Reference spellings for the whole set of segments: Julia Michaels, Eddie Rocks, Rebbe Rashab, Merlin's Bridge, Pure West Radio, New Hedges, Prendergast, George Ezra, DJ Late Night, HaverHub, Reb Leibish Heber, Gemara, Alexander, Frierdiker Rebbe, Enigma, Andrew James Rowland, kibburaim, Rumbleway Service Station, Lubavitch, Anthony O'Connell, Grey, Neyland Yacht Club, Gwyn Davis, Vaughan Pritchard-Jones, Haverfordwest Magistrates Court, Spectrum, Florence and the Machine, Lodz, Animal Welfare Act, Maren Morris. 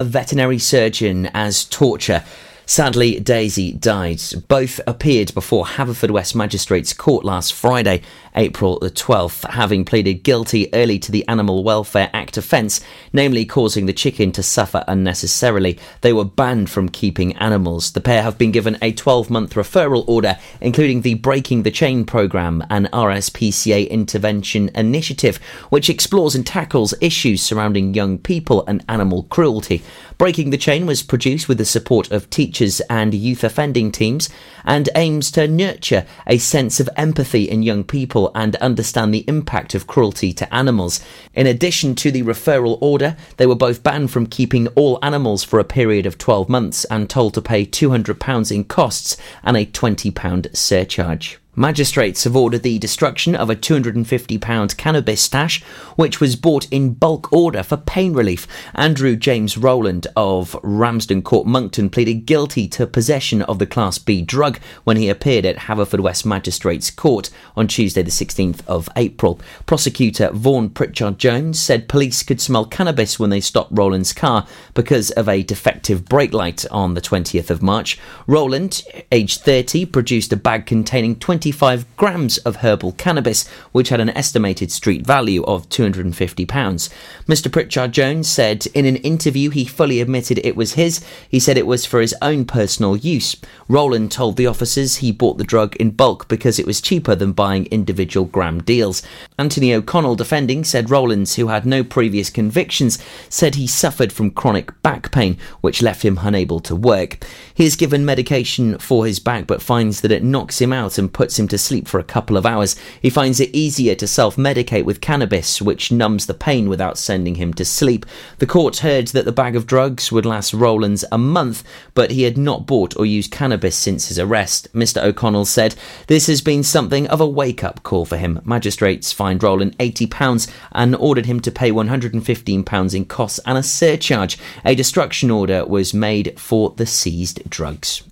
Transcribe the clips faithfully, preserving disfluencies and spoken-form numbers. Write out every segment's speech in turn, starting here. a veterinary surgeon as torture. Sadly, Daisy died. Both appeared before Haverfordwest Magistrates Court last Friday, April the twelfth, having pleaded guilty early to the Animal Welfare Act offence, namely causing the chicken to suffer unnecessarily. They were banned from keeping animals. The pair have been given a twelve-month referral order, including the Breaking the Chain programme, an R S P C A intervention initiative, which explores and tackles issues surrounding young people and animal cruelty. Breaking the Chain was produced with the support of teachers and youth offending teams and aims to nurture a sense of empathy in young people and understand the impact of cruelty to animals. In addition to the referral order, they were both banned from keeping all animals for a period of twelve months and told to pay two hundred pounds in costs and a twenty pounds surcharge. Magistrates have ordered the destruction of a two hundred fifty pounds cannabis stash, which was bought in bulk order for pain relief. Andrew James Rowland of Ramsden Court, Moncton, pleaded guilty to possession of the Class B drug when he appeared at Haverfordwest Magistrates Court on Tuesday the sixteenth of April. Prosecutor Vaughan Pritchard-Jones said police could smell cannabis when they stopped Rowland's car because of a defective brake light on the twentieth of March. Rowland, aged thirty, produced a bag containing twenty twenty-five grams of herbal cannabis, which had an estimated street value of two hundred fifty pounds. Mr Pritchard-Jones said in an interview he fully admitted it was his. He said it was for his own personal use. Rowland told the officers he bought the drug in bulk because it was cheaper than buying individual gram deals. Anthony O'Connell, defending, said Rowlands, who had no previous convictions, said he suffered from chronic back pain, which left him unable to work. He is given medication for his back but finds that it knocks him out and puts him to sleep for a couple of hours. He finds it easier to self-medicate with cannabis, which numbs the pain without sending him to sleep. The court heard that the bag of drugs would last Rowlands a month, but he had not bought or used cannabis since his arrest. Mr O'Connell said this has been something of a wake-up call for him. Magistrates fined Rowland eighty pounds and ordered him to pay one hundred fifteen pounds in costs and a surcharge. A destruction order was made for the seized drugs.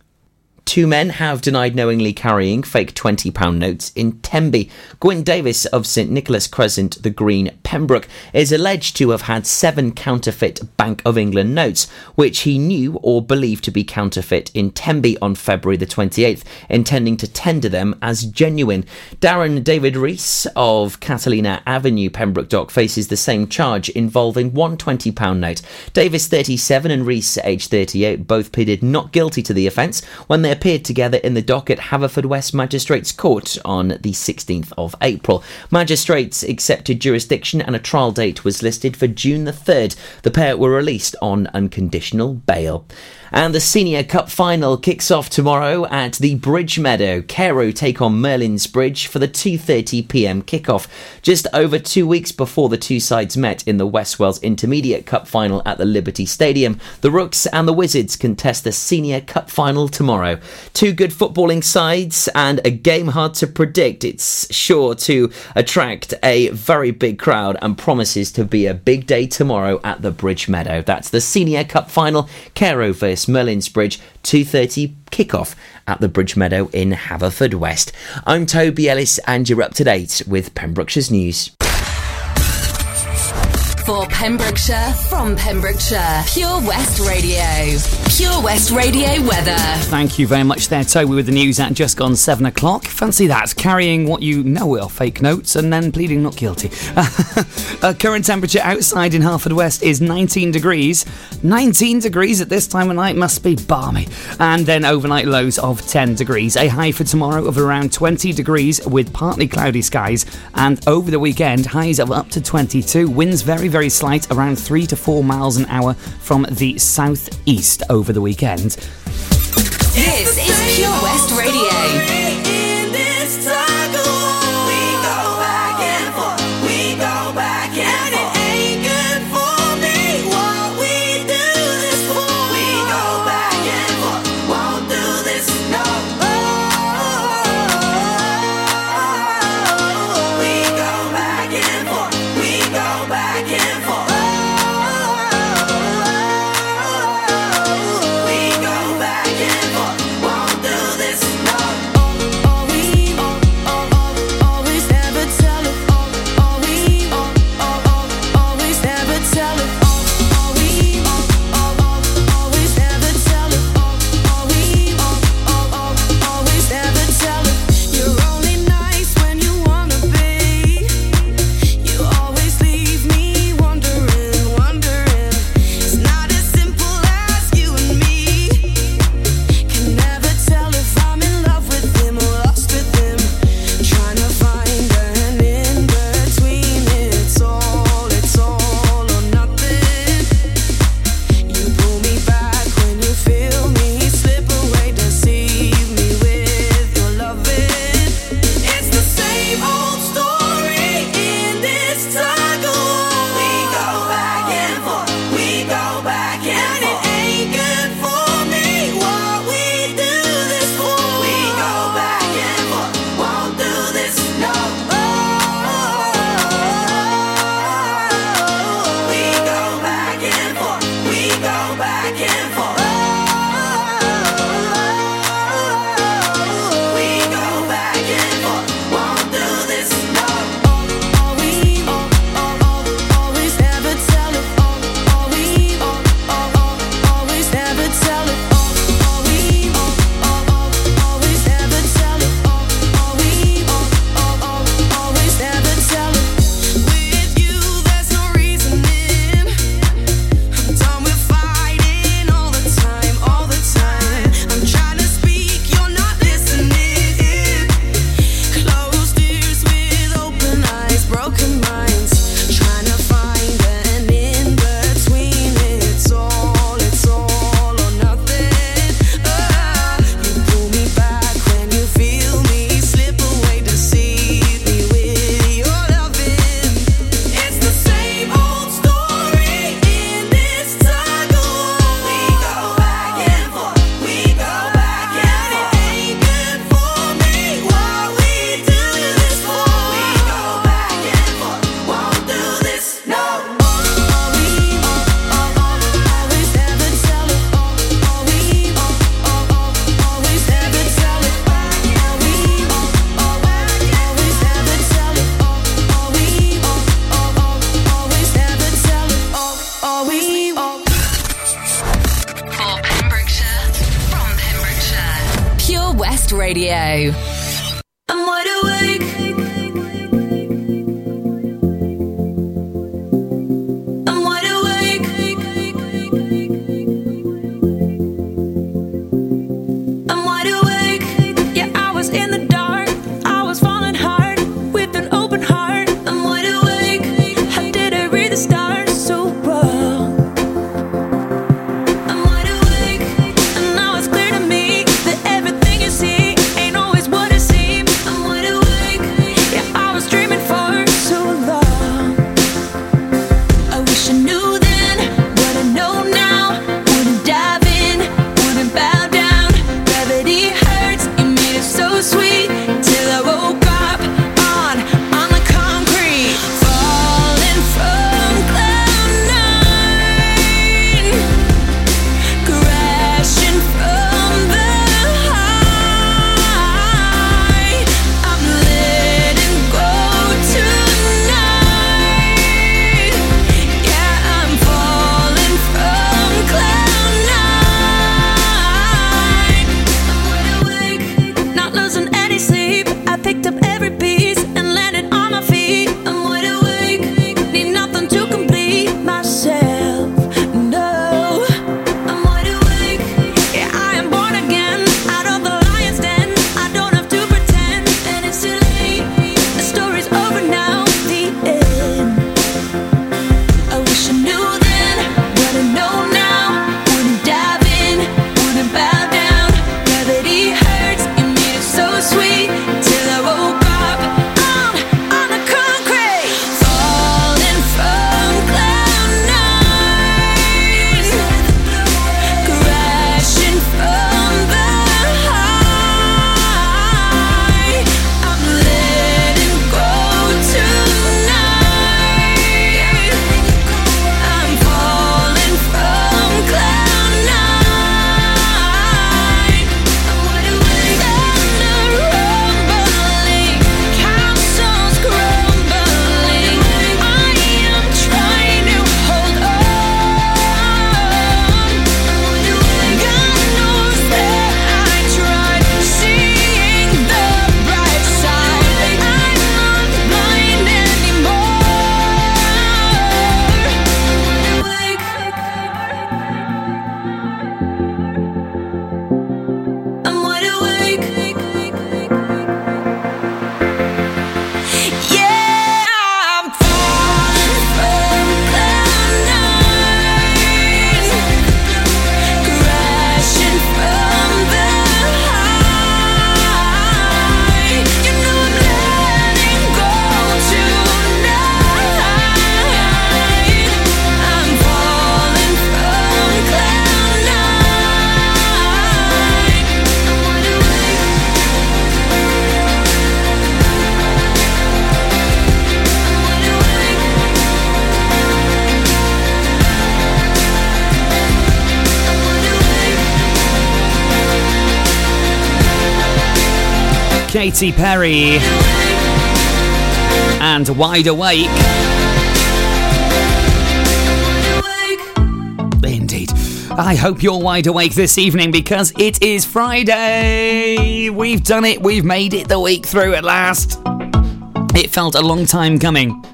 Two men have denied knowingly carrying fake twenty pound notes in Tenby. Gwyn Davis of St Nicholas Crescent, The Green, Pembroke, is alleged to have had seven counterfeit Bank of England notes, which he knew or believed to be counterfeit in Tenby on February the twenty-eighth, intending to tender them as genuine. Darren David Rees of Catalina Avenue, Pembroke Dock, faces the same charge involving one twenty pound note. Davis, thirty-seven, and Rees, aged thirty-eight, both pleaded not guilty to the offence when they appeared together in the dock at Haverfordwest Magistrates Court on the sixteenth of April. Magistrates accepted jurisdiction and a trial date was listed for June the third. The pair were released on unconditional bail. And the Senior Cup Final kicks off tomorrow at the Bridge Meadow. Carew take on Merlin's Bridge for the two thirty p m kickoff, just over two weeks before the two sides met in the West Wales Intermediate Cup Final at the Liberty Stadium. The Rooks and the Wizards contest the Senior Cup Final tomorrow. Two good footballing sides and a game hard to predict. It's sure to attract a very big crowd and promises to be a big day tomorrow at the Bridge Meadow. That's the Senior Cup Final, Carew versus Merlin's Bridge, two thirty kickoff at the Bridge Meadow in Haverfordwest. I'm Toby Ellis and you're up to date with Pembrokeshire's news. For Pembrokeshire, from Pembrokeshire, Pure West Radio. Pure West Radio weather. Thank you very much there, Toby, with the news at just gone seven o'clock. Fancy that, carrying what you know are fake notes and then pleading not guilty. uh, current temperature outside in Haverfordwest is nineteen degrees. nineteen degrees at this time of night must be balmy. And then overnight lows of ten degrees. A high for tomorrow of around twenty degrees with partly cloudy skies. And over the weekend, highs of up to twenty-two. Winds very, very very slight, around three to four miles an hour from the southeast over the weekend. This is Pure West Radio. Oh, What Katy Perry and Wide Awake. Indeed. I hope you're wide awake this evening, because it is Friday. We've done it. We've made it the week through at last. It felt a long time coming.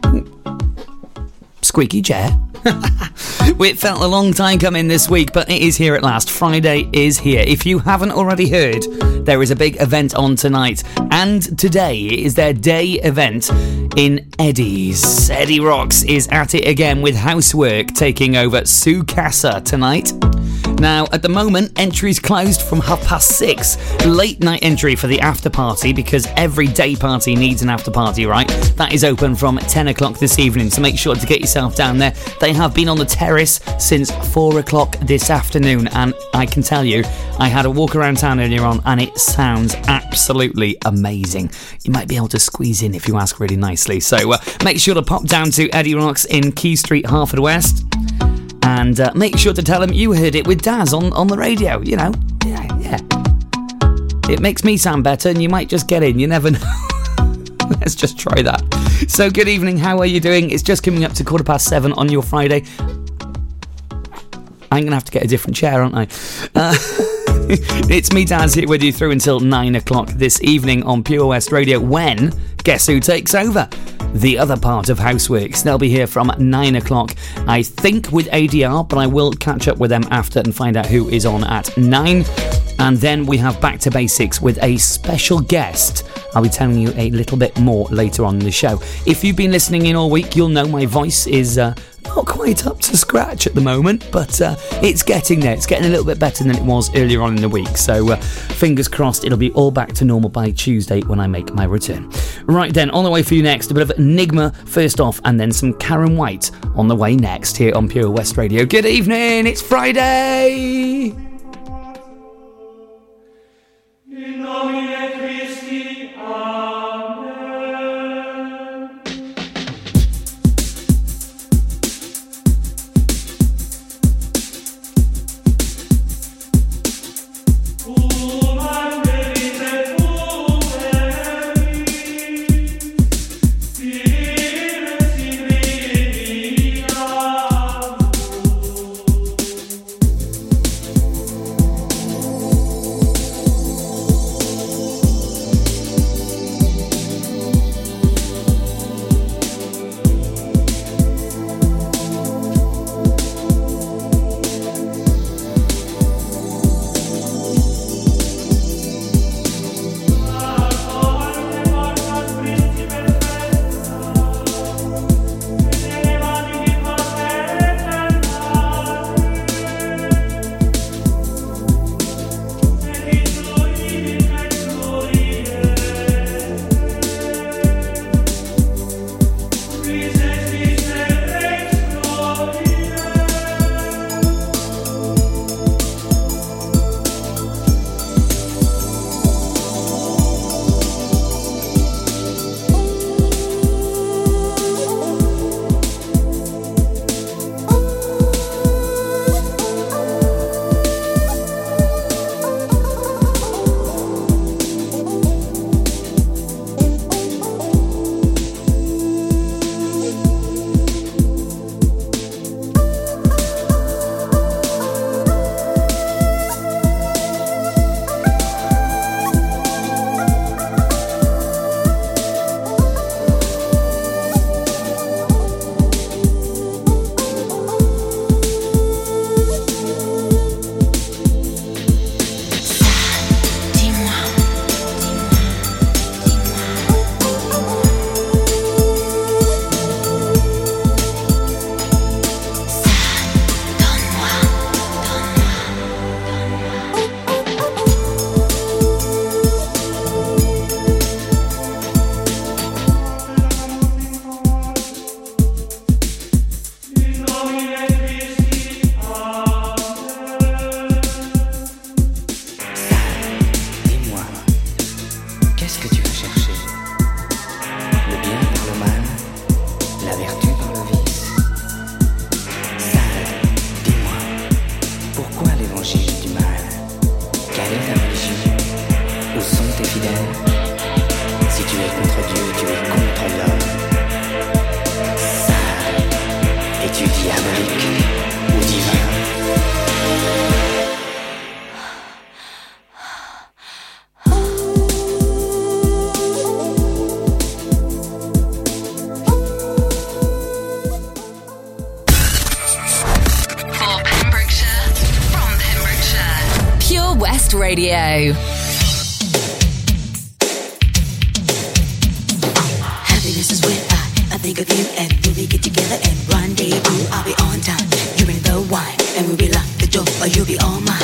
Squeaky chair. It felt a long time coming this week, but it is here at last. Friday is here. If you haven't already heard, there is a big event on tonight, and today is their day event in Eddie's. Eddie Rocks is at it again with Housework taking over Sukasa tonight. Now, at the moment, entries closed from half past six. Late night entry for the after party, because every day party needs an after party, right? That is open from ten o'clock this evening, so make sure to get yourself down there. They have been on the terrace since four o'clock this afternoon, and I can tell you, I had a walk around town earlier on, and it sounds absolutely amazing. You might be able to squeeze in if you ask really nicely. So uh, make sure to pop down to Eddie Rocks in Quay Street, Haverfordwest. And uh, make sure to tell him you heard it with Daz on, on the radio, you know. Yeah, yeah. It makes me sound better, and you might just get in. You never know. Let's just try that. So, good evening. How are you doing? It's just coming up to quarter past seven on your Friday. I'm going to have to get a different chair, aren't I? Uh, it's me, Daz, here with you through until nine o'clock this evening on Pure West Radio, when, guess who takes over? The other part of Houseworks. They'll be here from nine o'clock, I think, with A D R, but I will catch up with them after and find out who is on at nine. And then we have Back to Basics with a special guest. I'll be telling you a little bit more later on in the show. If you've been listening in all week, you'll know my voice is uh, not quite up to scratch at the moment, but uh, it's getting there. It's getting a little bit better than it was earlier on in the week. So uh, fingers crossed it'll be all back to normal by Tuesday when I make my return. Right then, on the way for you next, a bit of Enigma first off, and then some Karen White on the way next here on Pure West Radio. Good evening, it's Friday! In nomine Christi, Amen. Quelle est ta religion? Où sont tes fidèles? West Radio. Happiness is when I, I think of you, and when we get together and rendezvous, I'll be on time, you bring the wine, and when we lock the door, or you'll be all mine.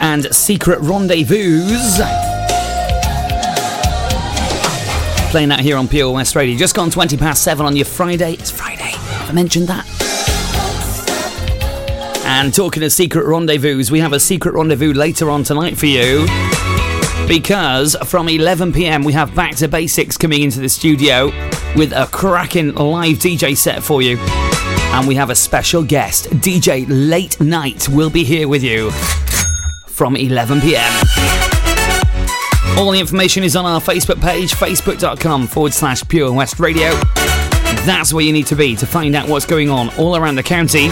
And Secret Rendezvous, playing that here on Pure West Radio. Just gone twenty past seven on your Friday. It's Friday. I mentioned that. And talking of Secret Rendezvous, we have a Secret Rendezvous later on tonight for you, because from eleven p m we have Back to Basics coming into the studio with a cracking live D J set for you, and we have a special guest, D J Late Night, will be here with you from eleven p m. All the information is on our Facebook page, facebook.com forward slash Pure West Radio. That's where you need to be to find out what's going on all around the county,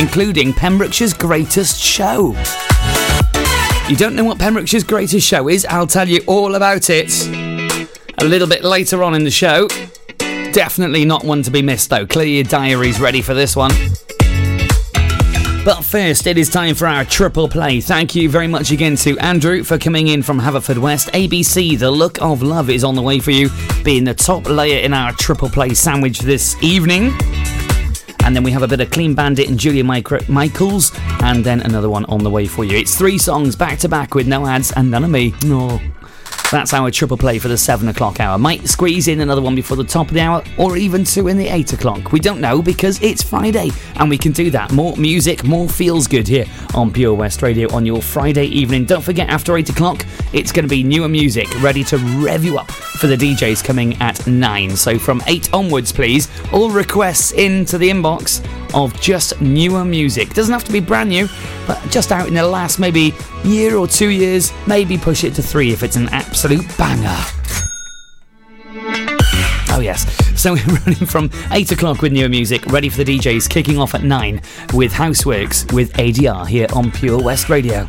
including Pembrokeshire's greatest show. You don't know what Pembrokeshire's greatest show is? I'll tell you all about it a little bit later on in the show. Definitely not one to be missed, though. Clear your diaries ready for this one. But first, it is time for our triple play. Thank you very much again to Andrew for coming in from Haverfordwest. A B C, The Look of Love is on the way for you, being the top layer in our triple play sandwich this evening. and then we have a bit of Clean Bandit and Julia Michaels, and then another one on the way for you. It's three songs back to back with no ads and none of me. No. That's our triple play for the seven o'clock hour. Might squeeze in another one before the top of the hour, or even two in the eight o'clock. We don't know, because it's Friday, and we can do that. More music, more feels good here on Pure West Radio on your Friday evening. Don't forget, after eight o'clock, it's going to be newer music, ready to rev you up for the D Js coming at nine. So from eight onwards, please, all requests into the inbox of just newer music. Doesn't have to be brand new, but just out in the last maybe year or two years, maybe push it to three if it's an absolute banger. Oh yes, so we're running from eight o'clock with newer music, ready for the D Js, kicking off at nine with Houseworks with A D R here on Pure West Radio.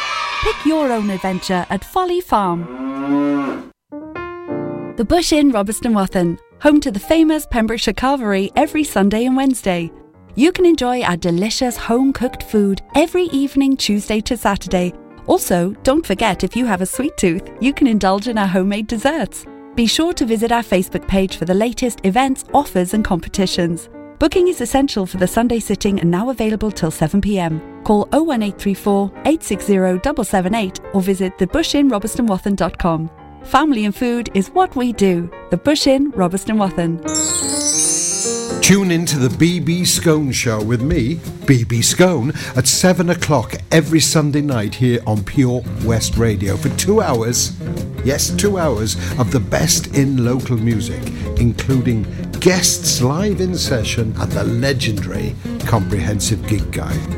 Pick your own adventure at Folly Farm. The Bush Inn, Robertston Wathen, home to the famous Pembrokeshire Carvery every Sunday and Wednesday. You can enjoy our delicious home-cooked food every evening Tuesday to Saturday. Also, don't forget, if you have a sweet tooth, you can indulge in our homemade desserts. Be sure to visit our Facebook page for the latest events, offers and competitions. Booking is essential for the Sunday sitting and now available till seven p m. Call oh one eight three four, eight six zero, seven seven eight or visit the bush inn robertston wathen dot com. Family and food is what we do. The Bush Inn, Robertston Wathen. Tune in to the B B Scone Show with me, B B Scone, at seven o'clock every Sunday night here on Pure West Radio for two hours, yes, two hours of the best in local music, including guests live in session and the legendary Comprehensive Gig Guide.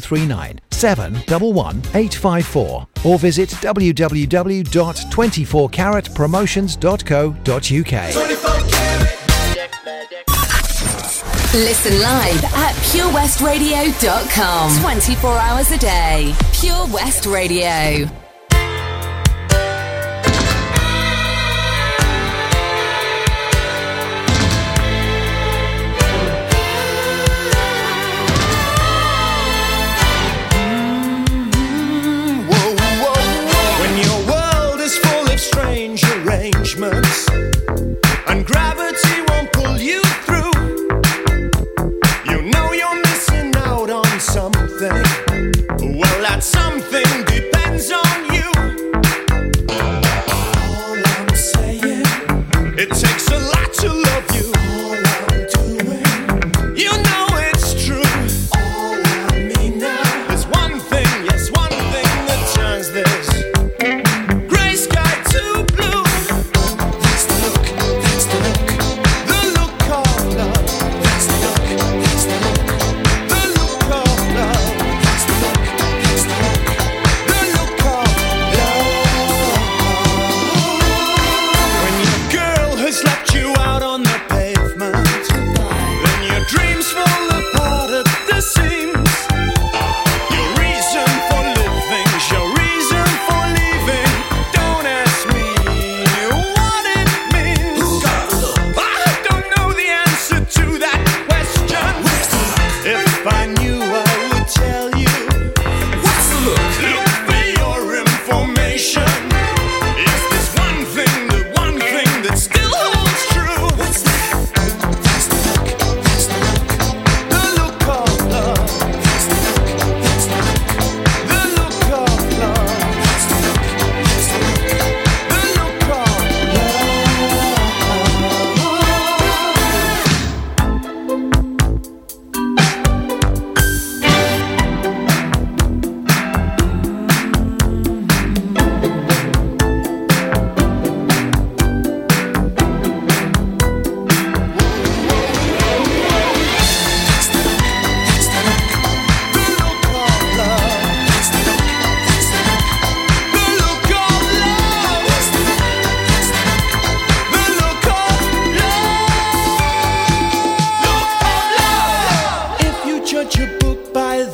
three nine, seven one one, eight five four or visit w w w dot twenty-four carat promotions dot co dot u k. Listen live at pure west radio dot com. twenty-four hours a day. Pure West Radio. And gravity won't pull you through. You know you're missing out on something. Well, that something depends on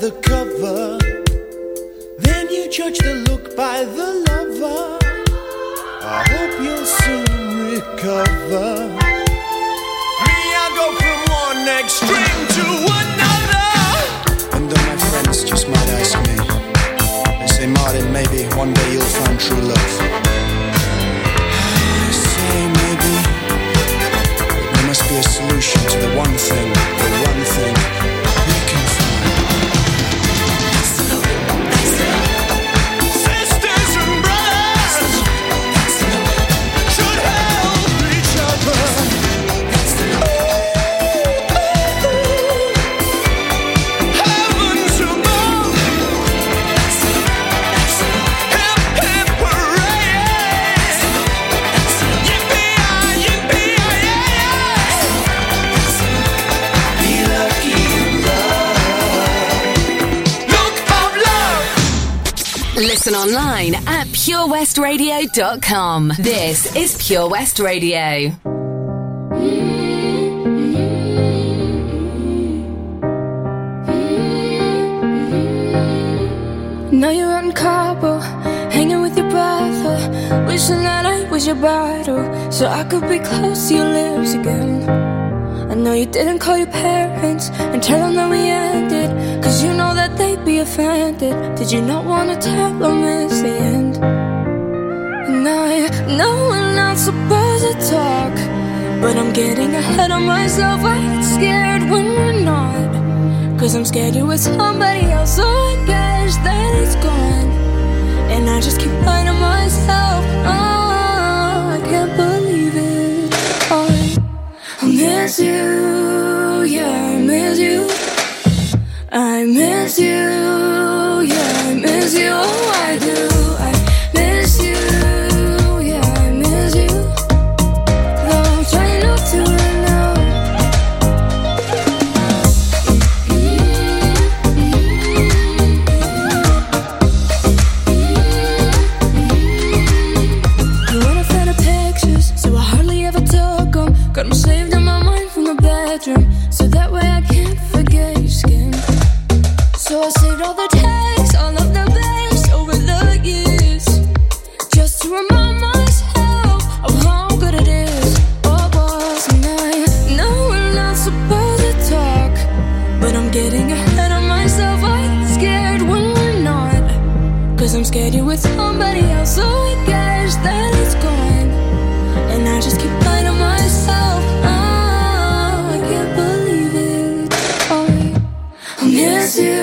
the cover, then you judge the look by the lover. I hope you'll soon recover. Me, I go from one extreme to another. And then my friends just might ask me, they say, Martin, maybe one day you'll find true love. I say maybe, but there must be a solution to the one thing, the one thing. Listen online at pure west radio dot com. This is Pure West Radio. Now you're on Cabo, hanging with your brother, wishing that I was your bottle, so I could be close to your lips again. I know you didn't call your parents and tell them that we ended, cause you know that they'd be offended. Did you not wanna tell them it's the end? And I know we're not supposed to talk, but I'm getting ahead of myself. I get scared when we're not, cause I'm scared you're with somebody else. So I guess that it's gone, and I just keep lying to myself. Oh, I can't believe it. Oh, I miss you, yeah, I miss you, I miss you, yeah, I miss you, oh, I do. I miss you, yeah, I miss you, though I'm trying not to right now. I went and found the pictures, so I hardly ever took them. Got them saved in my mind from the bedroom, so that way I can't forget your skin. So I saved all the texts, all of the best over the years, just to remind myself of how good it is. Oh, boss, and I know we're not supposed to talk, but I'm getting ahead of myself. I'm scared when we're not, cause I'm scared you're with somebody else. So I guess that it's gone, and I just keep lying to myself. Oh, I can't believe it. Oh, I miss you.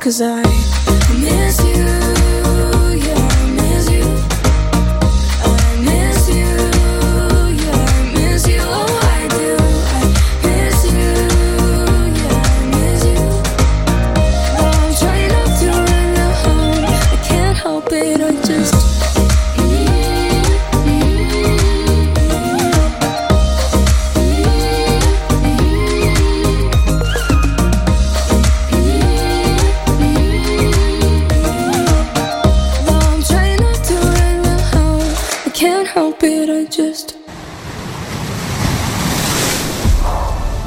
Cause I miss you.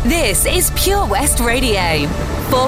This is Pure West Radio, for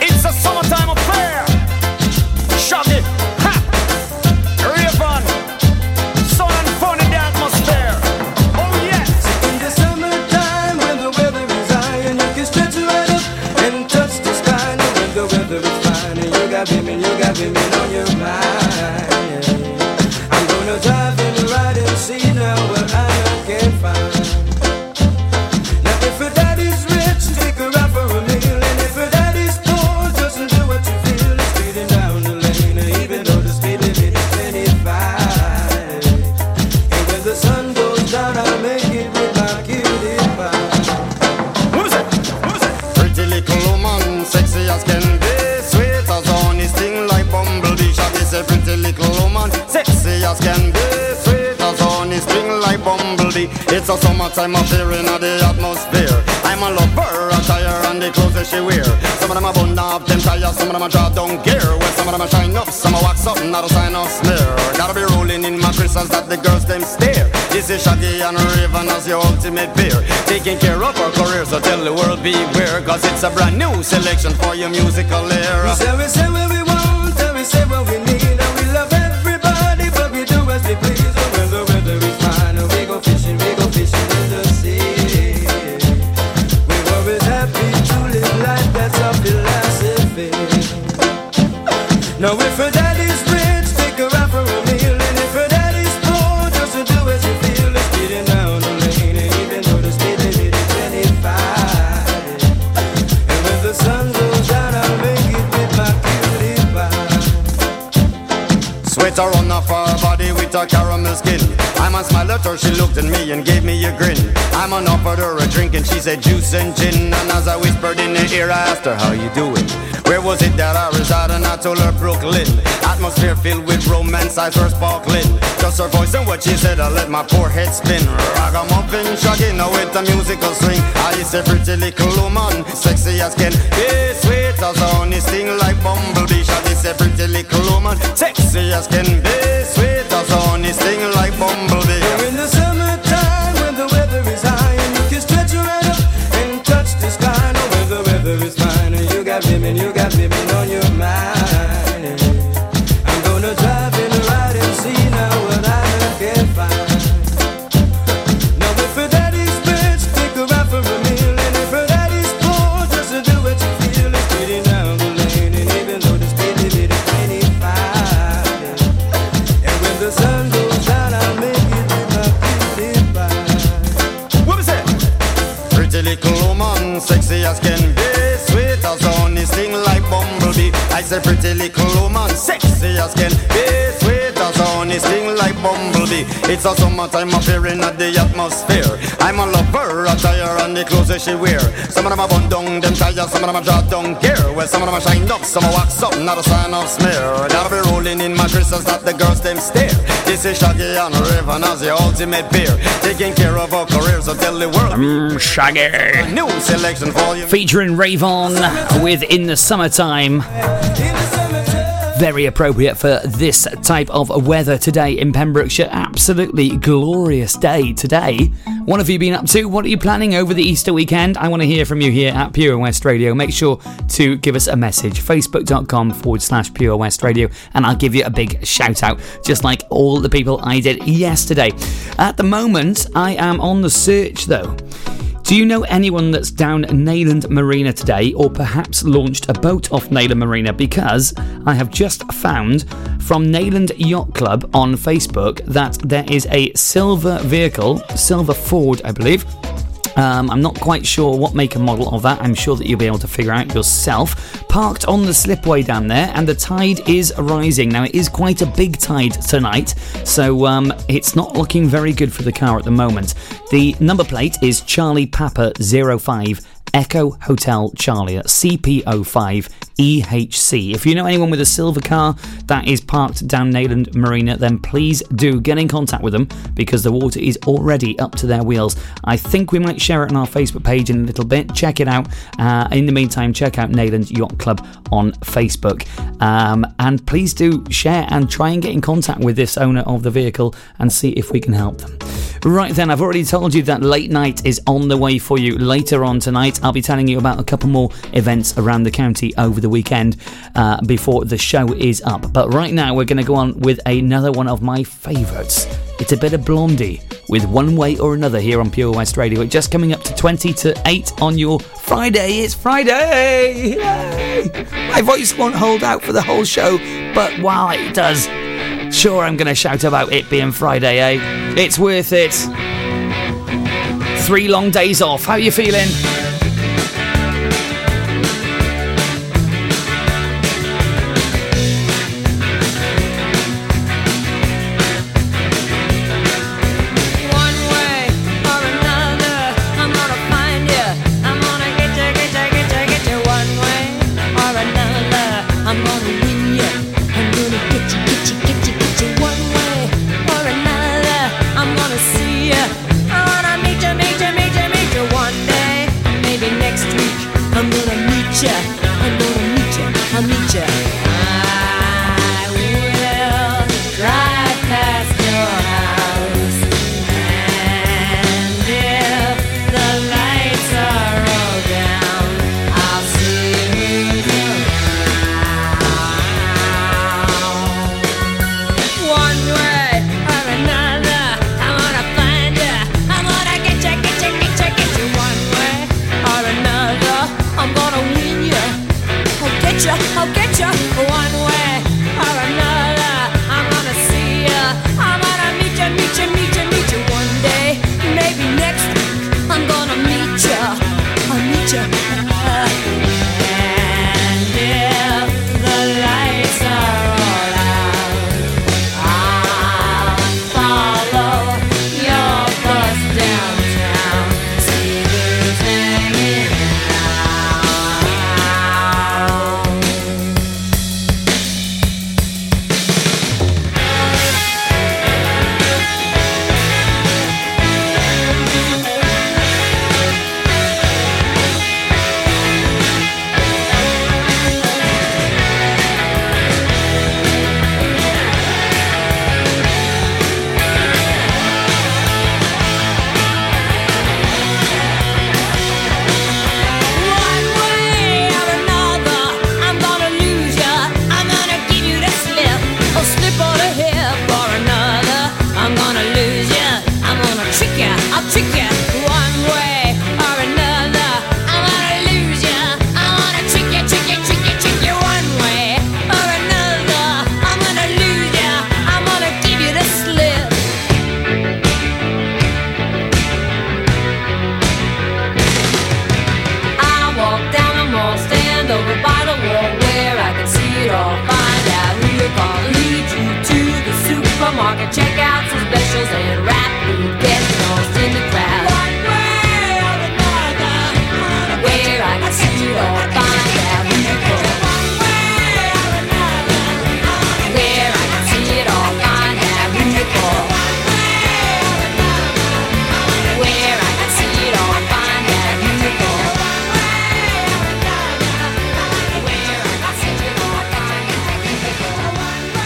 It's a summertime affair! Shut it! Ha! Rave on! Sun and fun in the atmosphere! Oh yes! In the summertime when the weather is high, and you can stretch right up and touch the sky, and when the weather is fine and you got got women, you got women on your mind. I'm gonna dive in the ride and see now what I can find. Now if your daddy's rich, stick around for a meal. And if your daddy's poor, doesn't do what you feel. It's speeding down the lane, even though the speed limit is twenty-five. And when the sun goes down, I make it with my cutie pie. Who's it? Who's it? Pretty little woman, sexy as can be. Pretty little woman, sexy as can be, sweet as honey, string like bumblebee. It's a summertime affair in the atmosphere. I'm a lover, attire and the clothes that she wear. Some of them are bun up, them tires, some of them are draw down gear. Well, some of them are shine up, some are wax up, not a sign of smear. Gotta be rolling in my crystals that the girls them stare. This is Shaggy and Raven as your ultimate pair. Taking care of our career, so tell the world beware, cause it's a brand new selection for your musical era. Say we say what we want, and we say what we need. Now if her daddy's rich, stick around for a meal. And if her daddy's poor, just to do as you feel. It's speeding down the lane, and even though the speed limit is twenty-five. And when the sun goes down, I'll make it with my cutie pie. Sweater on off her body with her caramel skin. I'm a smile at her, she looked at me and gave me a grin. I'm an offered her a drink and she said juice and gin. And as I whispered in her ear, I asked her, how you doing? Where was it that I resided? And I told her Brooklyn. Atmosphere filled with romance, eyes were sparkling. Just her voice and what she said, I let my poor head spin. Ragamuffin, shaggy, now with a musical swing. I say pretty little woman, sexy as can be, sweet as honey, sting like bumblebee. Shaggy say pretty little woman, sexy as can be, sweet as honey, sting like bumblebee. You're in the summertime when the weather is high, and you can stretch your head up and touch the sky. Now when the weather is fine, and you got women, you got women on your mind. I'm gonna drive and ride and see now what I can find. Now if her daddy's rich, stick around for a meal. And if her daddy's poor, just do what you feel. It's speeding down the lane, and even though the speed limit is twenty-five. And when the sun goes down, I'll make it with my cutie pie. What was that? Pretty little woman, sexy as can be, sweet as honey, sting like bumblebee. I say pretty little woman, sexy as can be, sweet as honey, sting like bumblebee. It's a summertime affair in the atmosphere. I'm a lover, attire and the clothes that she wear. Some of them are bun down, them tires, some of them are draw down gear. Well, some of them are shine up, some are wax up, not a sign of smear. Gotta be rolling in my crystals that the girls them stare. This is Shaggy and Raven as the ultimate beer. Taking care of our careers, so tell the world. Mmm, Shaggy. New selection for you. Featuring Raven with In the Summertime. Very appropriate for this type of weather today in Pembrokeshire. Absolutely glorious day today. What have you been up to? What are you planning over the Easter weekend? I want to hear from you here at Pure West Radio. Make sure to give us a message. Facebook.com forward slash Pure West Radio, and I'll give you a big shout out, just like all the people I did yesterday. At the moment, I am on the search though. Do you know anyone that's down Neyland Marina today, or perhaps launched a boat off Neyland Marina? Because I have just found from Neyland Yacht Club on Facebook that there is a silver vehicle, silver Ford, I believe. Um, I'm not quite sure what make and model of that. I'm sure that you'll be able to figure out yourself. Parked on the slipway down there, and the tide is rising. Now, it is quite a big tide tonight, so um, it's not looking very good for the car at the moment. The number plate is Charlie Papa zero five Echo Hotel Charlie at C P O five E H C. If you know anyone with a silver car that is parked down Neyland Marina, then please do get in contact with them, because the water is already up to their wheels. I think we might share it on our Facebook page in a little bit. Check it out. Uh, in the meantime, check out Neyland Yacht Club on Facebook. Um, and please do share and try and get in contact with this owner of the vehicle and see if we can help them. Right then, I've already told you that late night is on the way for you later on tonight. I'll be telling you about a couple more events around the county over the weekend uh, before the show is up. But right now, we're going to go on with another one of my favourites. It's a bit of Blondie with One Way or Another here on Pure West Radio. Just coming up to twenty to eight on your Friday. It's Friday! Yay! My voice won't hold out for the whole show, but while it does, sure I'm going to shout about it being Friday, eh? It's worth it. Three long days off. How are you feeling?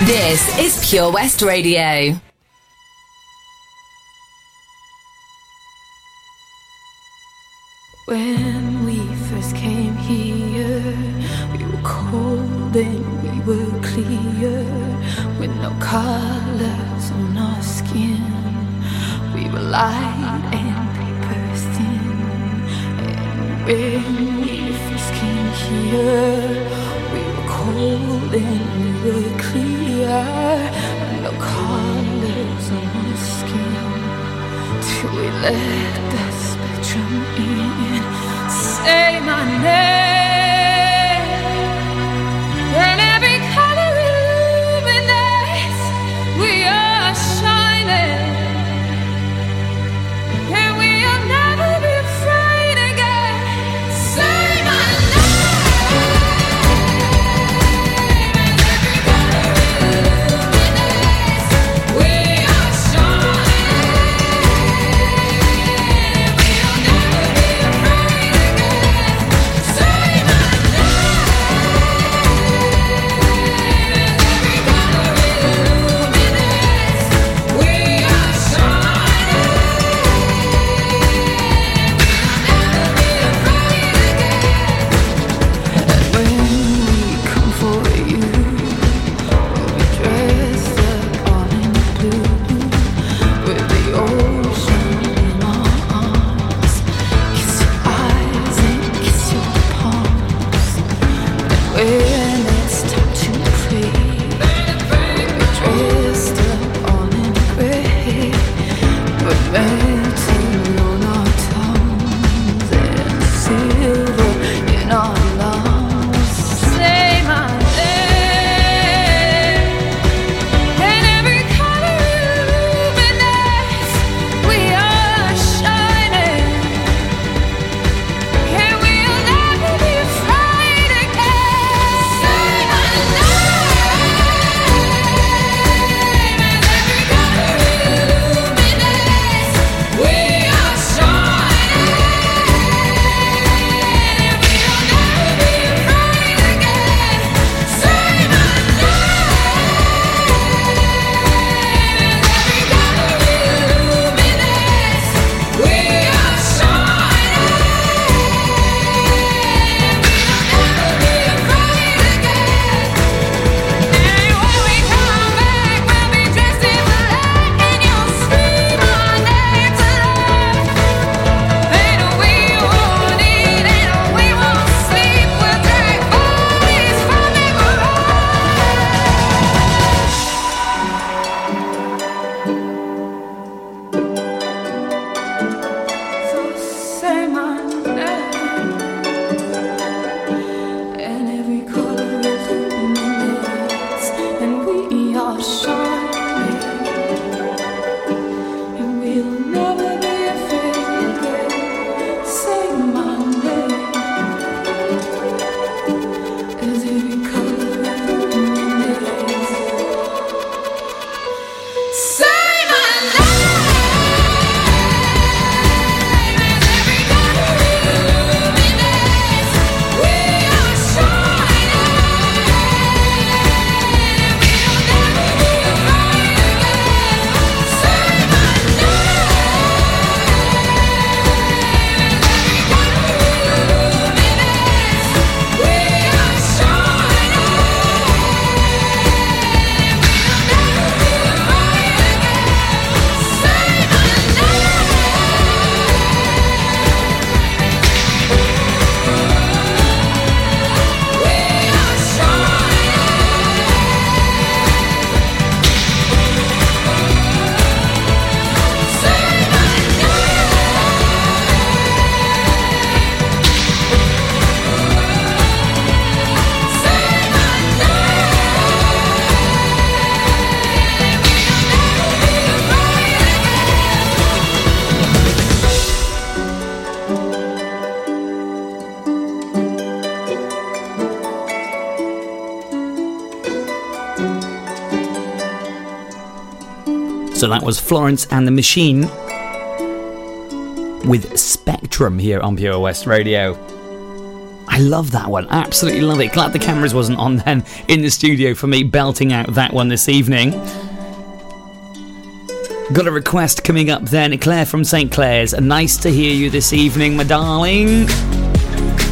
This is Pure West Radio. When we first came here, we were cold and we were clear, with no colors on our skin. We were light and paper thin. And when we first came here, cold and we were clear, and no colors on our skin, till we let that spectrum in. Say my name, and every color illuminates. We are shining, and we'll never be afraid again. Say my name. Say So that was Florence and the Machine with Spectrum here on Pure West Radio. I love that one, absolutely love it. Glad the cameras wasn't on then in the studio for me belting out that one this evening. Got a request coming up then. Claire from Saint Clair's, nice to hear you this evening, my darling.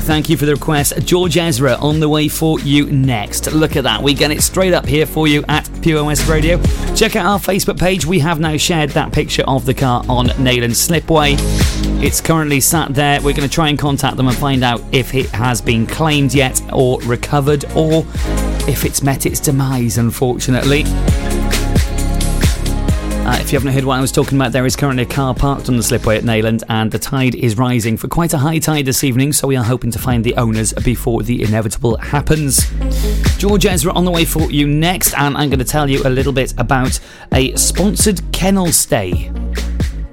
Thank you for the request. George Ezra on the way for you next. Look at that. We get it straight up here for you at Pure West Radio. Check out our Facebook page. We have now shared that picture of the car on Neyland Slipway. It's currently sat there. We're going to try and contact them and find out if it has been claimed yet or recovered, or if it's met its demise, unfortunately. Uh, if you haven't heard what I was talking about, there is currently a car parked on the slipway at Neyland, and the tide is rising for quite a high tide this evening, so we are hoping to find the owners before the inevitable happens. George Ezra on the way for you next, and I'm going to tell you a little bit about a sponsored kennel stay.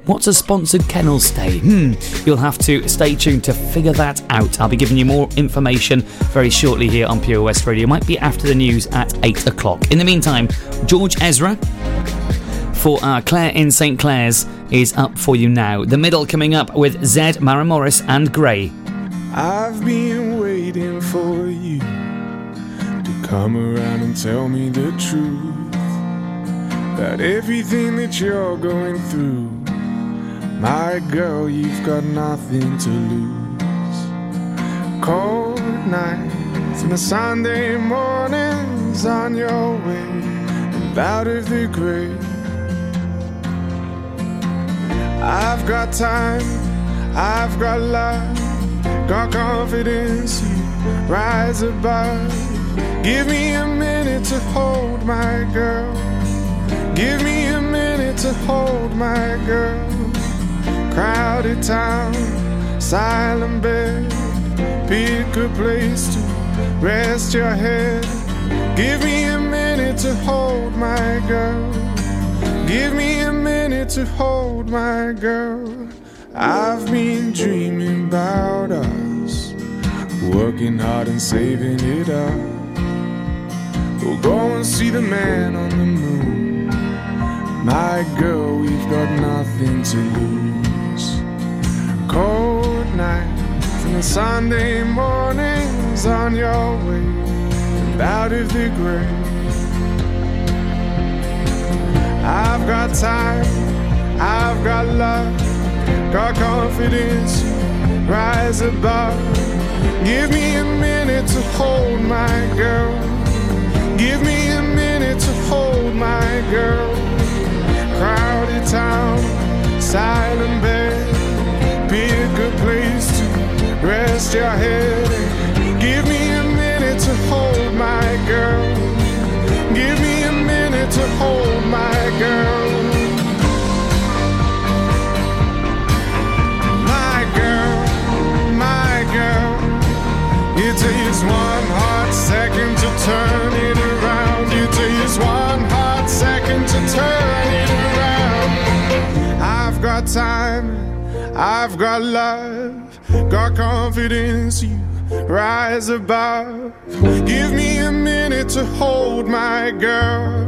What's a sponsored kennel stay? Hmm, you'll have to stay tuned to figure that out. I'll be giving you more information very shortly here on Pure West Radio. It might be after the news at eight o'clock. In the meantime, George Ezra for our Claire in Saint Clair's is up for you now. The Middle coming up with Zed, Mara Morris and Grey. I've been waiting for you to come around and tell me the truth about everything that you're going through. My girl, you've got nothing to lose. Cold nights and the Sunday mornings on your way and out of the grave. I've got time, I've got love, got confidence, you rise above. Give me a minute to hold my girl. Give me a minute to hold my girl. Crowded town, silent bed, pick a place to rest your head. Give me a minute to hold my girl. Give me a minute to hold my girl. I've been dreaming about us, working hard and saving it up. We'll go and see the man on the moon. My girl, we've got nothing to lose. Cold nights and the Sunday mornings on your way and out of the grave. I've got time, I've got love, got confidence, rise above. Give me a minute to hold my girl. Give me a minute to hold my girl. Crowded town, silent bed, pick a place to rest your head. Give me a minute to hold my girl. Give me a minute to hold my girl. My girl, my girl. It takes one hot second to turn it around. It takes one hot second to turn it around. I've got time, I've got love, got confidence, you rise above. Give me a minute to hold my girl.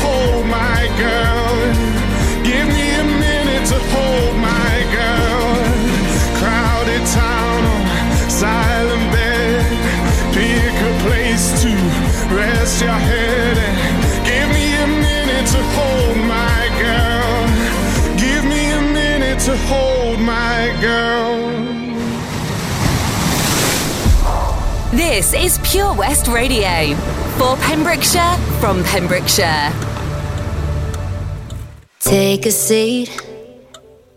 hold my girl. Give me a minute to hold my girl. Crowded town, silent bed, pick a place to rest your head. Give me a minute to hold my girl. Give me a minute to hold my girl. This is Pure West Radio, for Pembrokeshire, from Pembrokeshire. Take a seat,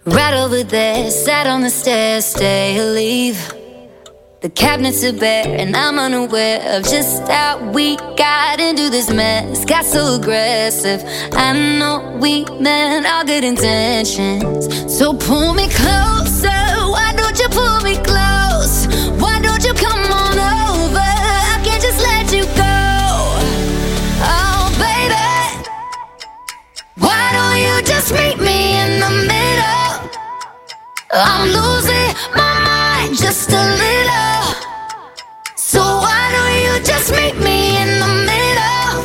right over there, sat on the stairs, stay or leave. The cabinets are bare and I'm unaware of just how we got into this mess. Got so aggressive. I know we meant all good intentions. So pull me closer. Why don't you pull me close? Why don't you come on over? I can't just let you go. Oh, baby. Why don't you just meet me in the middle? I'm losing my mind just a little. So why don't you just meet me in the middle,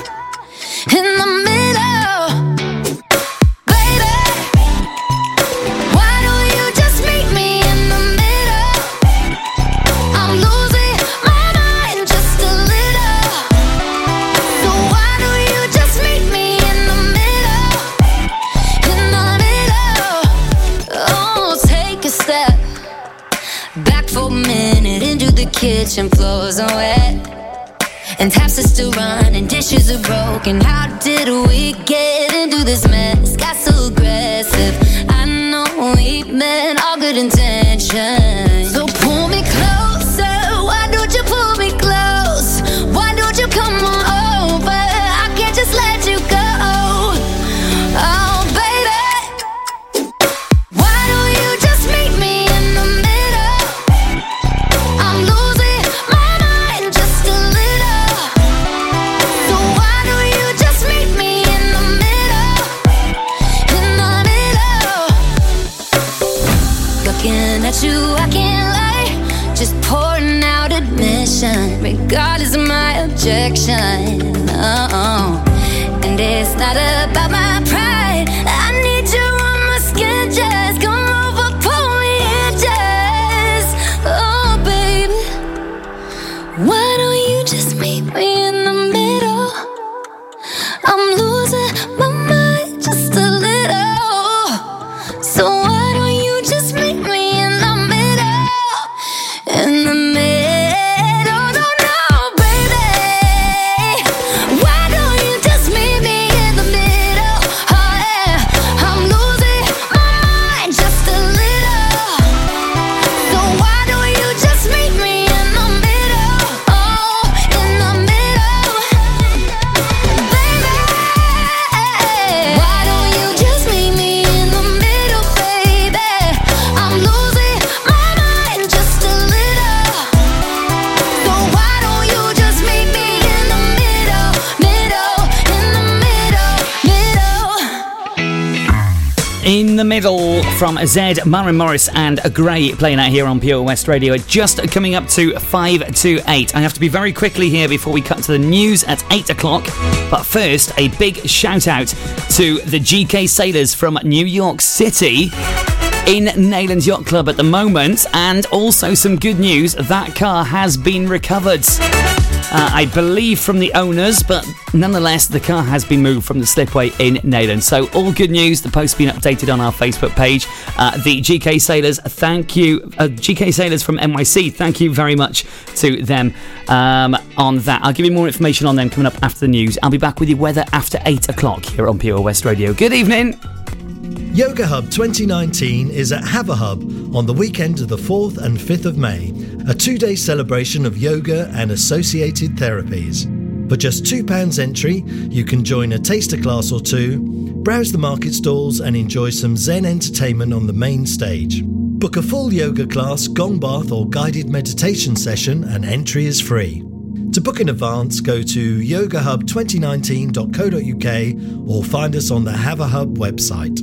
in the middle, baby? Why don't you just meet me in the middle? I'm losing my mind just a little. So why don't you just meet me in the middle, in the middle? Oh, take a step back for a minute into the kitchen floor. And wet, and taps are still running, dishes are broken. How did we get into this mess? Got so aggressive. I know we meant all good intentions. So pull me closer. Why don't you pull me close? Why don't you come on over? I can't just let you go. You, I can't lie, just pouring out admission, regardless of my objection. Oh, and it's not about my pride. I need you on my skin, just come over, pull me in, just oh, baby. Why don't you just meet me in the middle? I'm losing my mind just a little. So why don't you just meet me? The middle from Zed, Maren Morris and Grey playing out here on Pure West Radio. Just coming up to five to eight. I have to be very quickly here before we cut to the news at eight o'clock. But first, a big shout out to the G K sailors from New York City in Neyland Yacht Club at the moment. And also some good news, that car has been recovered. Uh, I believe from the owners, but nonetheless, the car has been moved from the slipway in Neyland. So all good news. The post's been updated on our Facebook page. Uh, the G K sailors, thank you. Uh, G K sailors from N Y C, thank you very much to them um, on that. I'll give you more information on them coming up after the news. I'll be back with your weather after eight o'clock here on Pure West Radio. Good evening. Yoga Hub twenty nineteen is at HaverHub on the weekend of the fourth and fifth of May, a two-day celebration of yoga and associated therapies. For just two pounds entry, you can join a taster class or two, browse the market stalls and enjoy some Zen entertainment on the main stage. Book a full yoga class, gong bath or guided meditation session and entry is free. To book in advance, go to yoga hub twenty nineteen dot co dot uk or find us on the HaverHub website.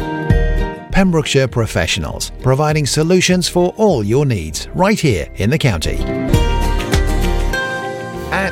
Pembrokeshire Professionals, providing solutions for all your needs right here in the county. At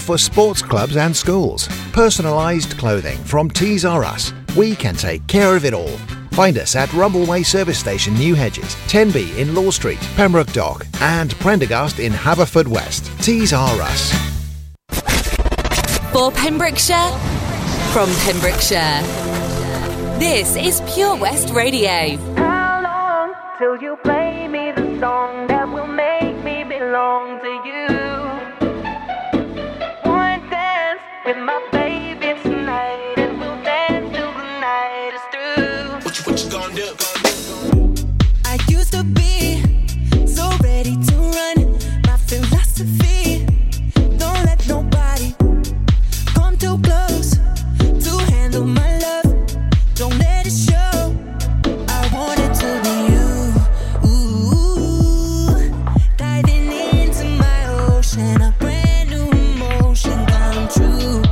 for sports clubs and schools. Personalised clothing from Tees R Us. We can take care of it all. Find us at Rumbleway Service Station, New Hedges, ten B in Law Street, Pembroke Dock and Prendergast in Haverfordwest. Tees R Us. For Pembrokeshire, from Pembrokeshire, this is Pure West Radio. How long till you play me the song that will make me belong to you? With my baby tonight, and we'll dance till the night is through. What you, what you gonna do? I used to be so ready to run. My philosophy, don't let nobody come too close to handle my love. Don't let it show. I want it to be you. Ooh, diving into my ocean. A brand new emotion come true.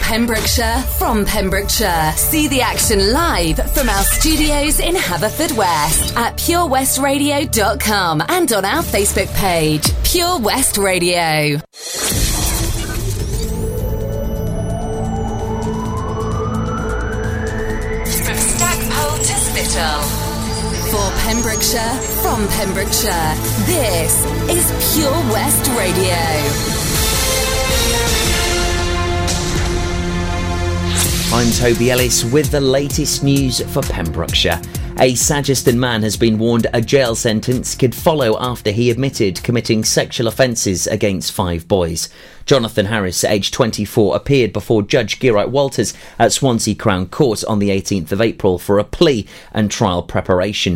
Pembrokeshire, from Pembrokeshire. See the action live from our studios in Haverfordwest at pure west radio dot com and on our Facebook page, Pure West Radio. From Stackpole to Spittle. For Pembrokeshire, from Pembrokeshire, this is Pure West Radio. I'm Toby Ellis with the latest news for Pembrokeshire. A Sageston man has been warned a jail sentence could follow after he admitted committing sexual offences against five boys. Jonathan Harris, aged twenty-four, appeared before Judge Geraint Walters at Swansea Crown Court on the eighteenth of April for a plea and trial preparation.